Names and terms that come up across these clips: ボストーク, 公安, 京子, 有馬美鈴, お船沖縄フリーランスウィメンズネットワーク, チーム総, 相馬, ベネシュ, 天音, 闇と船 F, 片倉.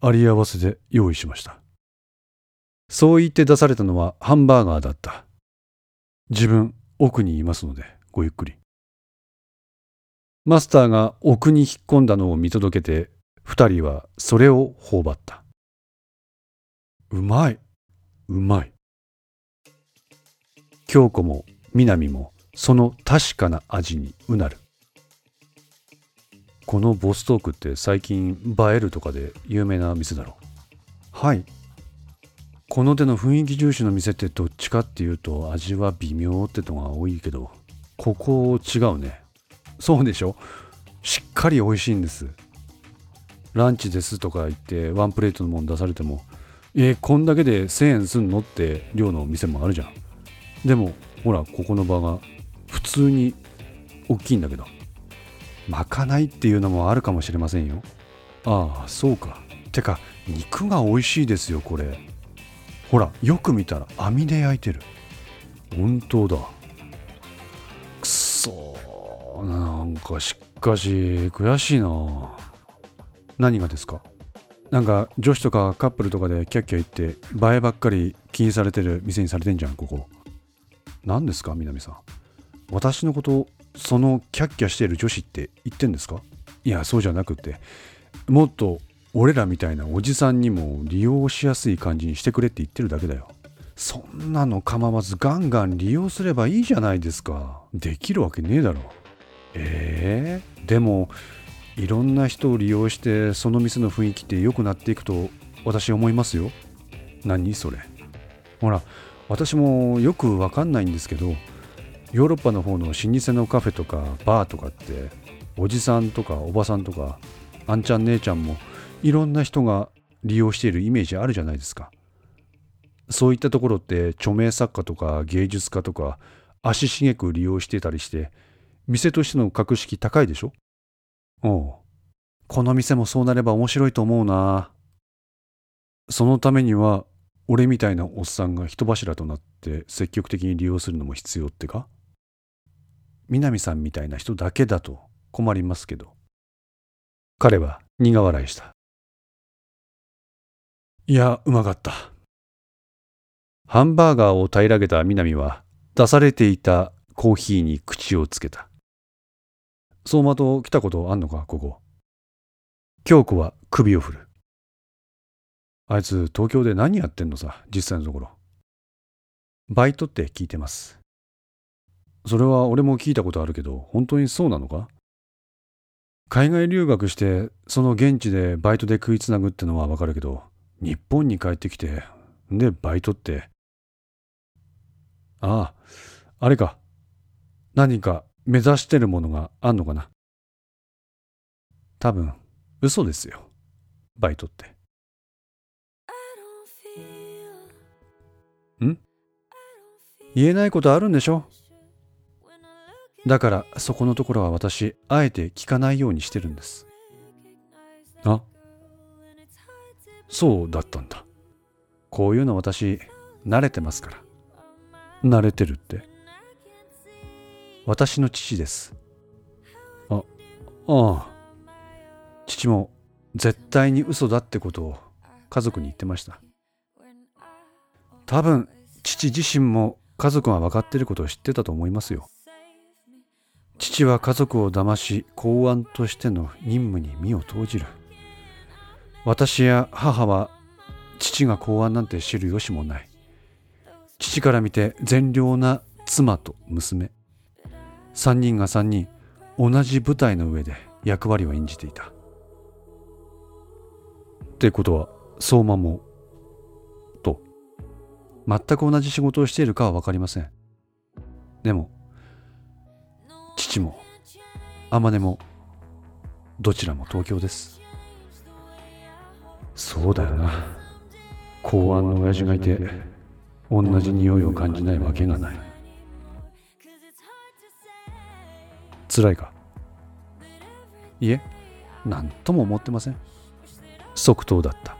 あり合わせで用意しました。そう言って出されたのはハンバーガーだった。自分、奥にいますので、ごゆっくり。マスターが奥に引っ込んだのを見届けて、二人はそれを頬張った。うまい、うまい。京子も南もその確かな味にうなる。このボストークって最近映えるとかで有名な店だろう。はい。この手の雰囲気重視の店ってどっちかっていうと味は微妙ってのが多いけど、ここ違うね。そうでしょ？しっかり美味しいんです。ランチですとか言ってワンプレートのもの出されても、こんだけで1000円すんのって量のお店もあるじゃん。でもほら、ここの場が普通に大きいんだけど、まかないっていうのもあるかもしれませんよ。ああ、そうか。てか肉が美味しいですよ、これ。ほら、よく見たら網で焼いてる。本当だ。くそー、なんかしかし悔しいな。何がですか？なんか女子とかカップルとかでキャッキャ言って映えばっかり気にされてる店にされてんじゃん、ここ。何ですか、南さん。私のことそのキャッキャしている女子って言ってんですか？いや、そうじゃなくて、もっと俺らみたいなおじさんにも利用しやすい感じにしてくれって言ってるだけだよ。そんなの構わずガンガン利用すればいいじゃないですか。できるわけねえだろ。でもいろんな人を利用してその店の雰囲気って良くなっていくと私思いますよ。何それ。ほら、私もよくわかんないんですけど、ヨーロッパの方の老舗のカフェとかバーとかっておじさんとかおばさんとかあんちゃん姉ちゃんもいろんな人が利用しているイメージあるじゃないですか。そういったところって著名作家とか芸術家とか足しげく利用してたりして、店としての格式高いでしょ。おう、この店もそうなれば面白いと思うな。そのためには俺みたいなおっさんが人柱となって積極的に利用するのも必要ってか。南さんみたいな人だけだと困りますけど。彼は苦笑いした。いや、うまかった。ハンバーガーを平らげた南は出されていたコーヒーに口をつけた。相馬と来たことあんのか、ここ。京子は首を振る。あいつ東京で何やってんのさ、実際のところ。バイトって聞いてます。それは俺も聞いたことあるけど、本当にそうなのか？海外留学してその現地でバイトで食いつなぐってのはわかるけど、日本に帰ってきてでバイトって。ああ、あれか。何か目指してるものがあんのかな。多分嘘ですよ、バイトって。ん？言えないことあるんでしょ。だからそこのところは私あえて聞かないようにしてるんです。あ、そうだったんだ。こういうの私慣れてますから。慣れてるって？私の父です。ああ、父も絶対に嘘だってことを家族に言ってました。多分父自身も家族が分かっていることを知ってたと思いますよ。父は家族を騙し、公安としての任務に身を投じる。私や母は父が公安なんて知る由もない。父から見て善良な妻と娘、三人が三人同じ舞台の上で役割を演じていた。ってことは相馬もと全く同じ仕事をしているかは分かりません。でも父も天音もどちらも東京です。そうだよな。公安の親父がいて同じ匂いを感じないわけがない。辛いか？いえ、何とも思ってません。即答だった。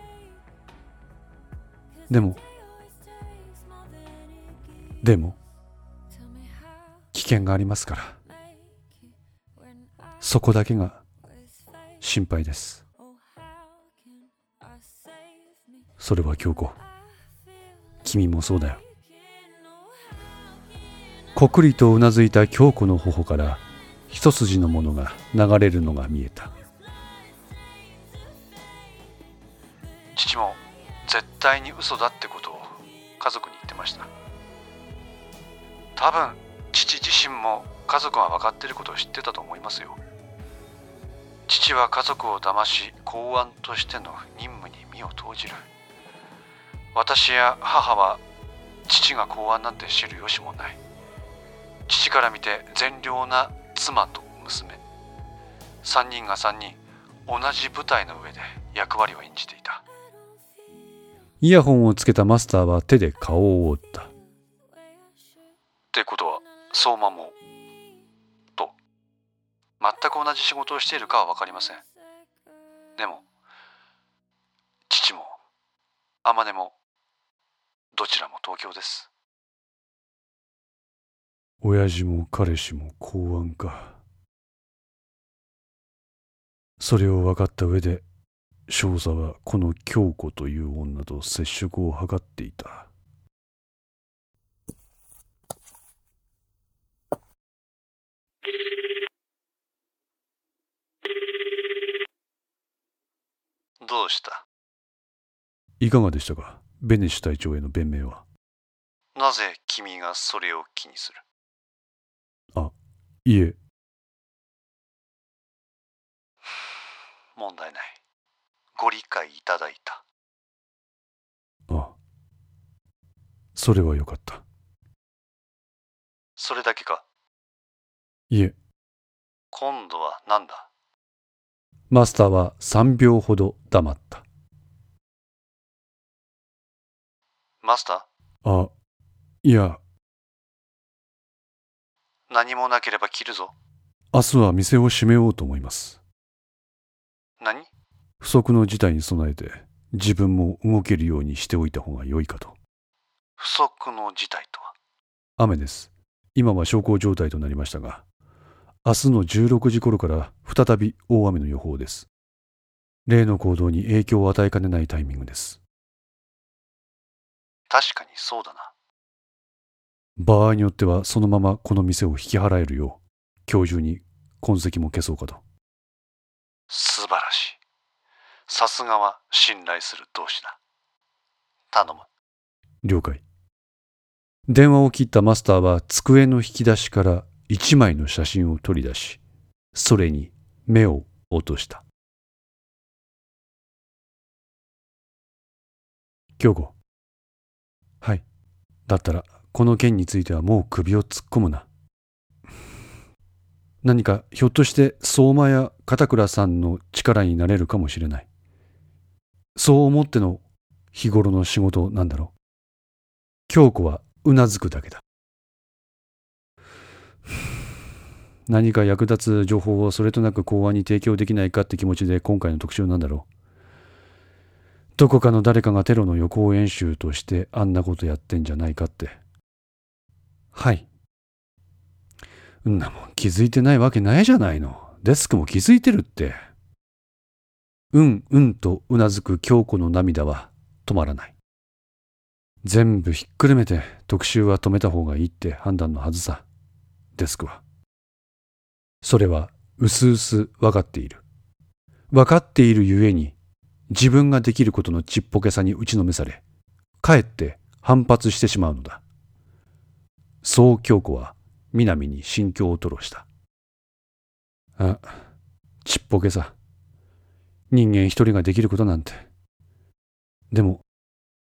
でも危険がありますから、そこだけが心配です。それは京子、君もそうだよ。こくりとうなずいた京子の頬から一筋のものが流れるのが見えた。父も絶対に嘘だってことを家族に言ってました。多分父自身も家族は分かっていることを知ってたと思いますよ。父は家族を騙し、公安としての任務に身を投じる。私や母は父が公安なんて知る由もない。父から見て善良な妻と娘、3人が3人同じ舞台の上で役割を演じていた。イヤホンをつけたマスターは手で顔を覆った。ってことは相馬もと全く同じ仕事をしているかは分かりません。でも父も天音もどちらも東京です。親父も彼氏も公安か。それを分かった上で少佐はこの京子という女と接触を図っていた。どうした？いかがでしたか、ベネシュ隊長への弁明は。なぜ君がそれを気にする？あ、いえ。問題ない。ご理解いただいた。あ、それはよかった。それだけか？いえ。今度は何だ？マスターは3秒ほど黙った。マスター？あ、いや。何もなければ切るぞ。明日は店を閉めようと思います。何？不測の事態に備えて自分も動けるようにしておいた方が良いかと。不測の事態とは？雨です。今は小康状態となりましたが、明日の16時頃から再び大雨の予報です。例の行動に影響を与えかねないタイミングです。確かにそうだな。場合によってはそのままこの店を引き払えるよう今日中に痕跡も消そうかと。素晴らしい。さすがは信頼する同志だ。頼む。了解。電話を切ったマスターは机の引き出しから一枚の写真を取り出し、それに目を落とした。京子。はい。だったらこの件についてはもう首を突っ込むな。何かひょっとして相馬や片倉さんの力になれるかもしれない。そう思っての日頃の仕事なんだろう。京子はうなずくだけだ。何か役立つ情報をそれとなく公安に提供できないかって気持ちで今回の特集なんだろう。どこかの誰かがテロの予行演習としてあんなことやってんじゃないかって。はい。んなもん気づいてないわけないじゃないの。デスクも気づいてるって。うんうんとうなずく京子の涙は止まらない。全部ひっくるめて特集は止めた方がいいって判断のはずさ、デスクは。それはうすうす分かっている。分かっているゆえに自分ができることのちっぽけさに打ちのめされ、かえって反発してしまうのだ。そう京子は南に心境を吐露した。あ、ちっぽけさ。人間一人ができることなんて。でも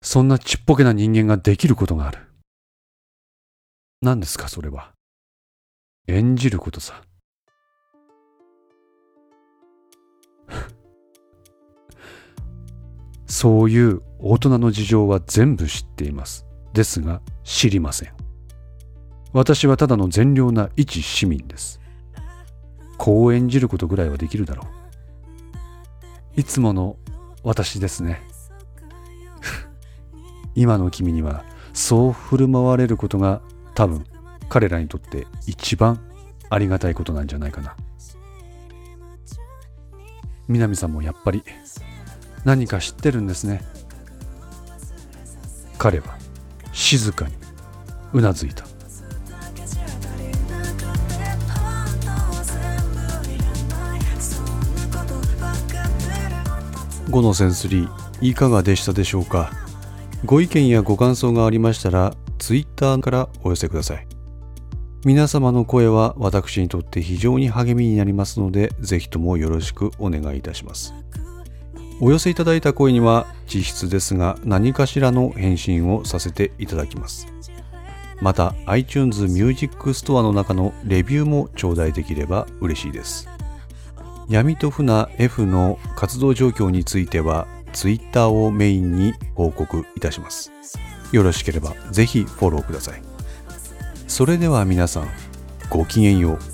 そんなちっぽけな人間ができることがある。何ですかそれは。演じることさ。そういう大人の事情は全部知っています。ですが知りません。私はただの善良な一市民です。こう演じることぐらいはできるだろう。いつもの私ですね。今の君にはそう振る舞われることが多分彼らにとって一番ありがたいことなんじゃないかな。南さんもやっぱり何か知ってるんですね。彼は静かにうなずいた。5のセンスリーいかがでしたでしょうか。ご意見やご感想がありましたらツイッターからお寄せください。皆様の声は私にとって非常に励みになりますので、ぜひともよろしくお願いいたします。お寄せいただいた声には実質ですが何かしらの返信をさせていただきます。また iTunes ミュージックストアの中のレビューも頂戴できれば嬉しいです。闇と船 F の活動状況については Twitter をメインに報告いたします。よろしければぜひフォローください。それでは皆さん、ごきげんよう。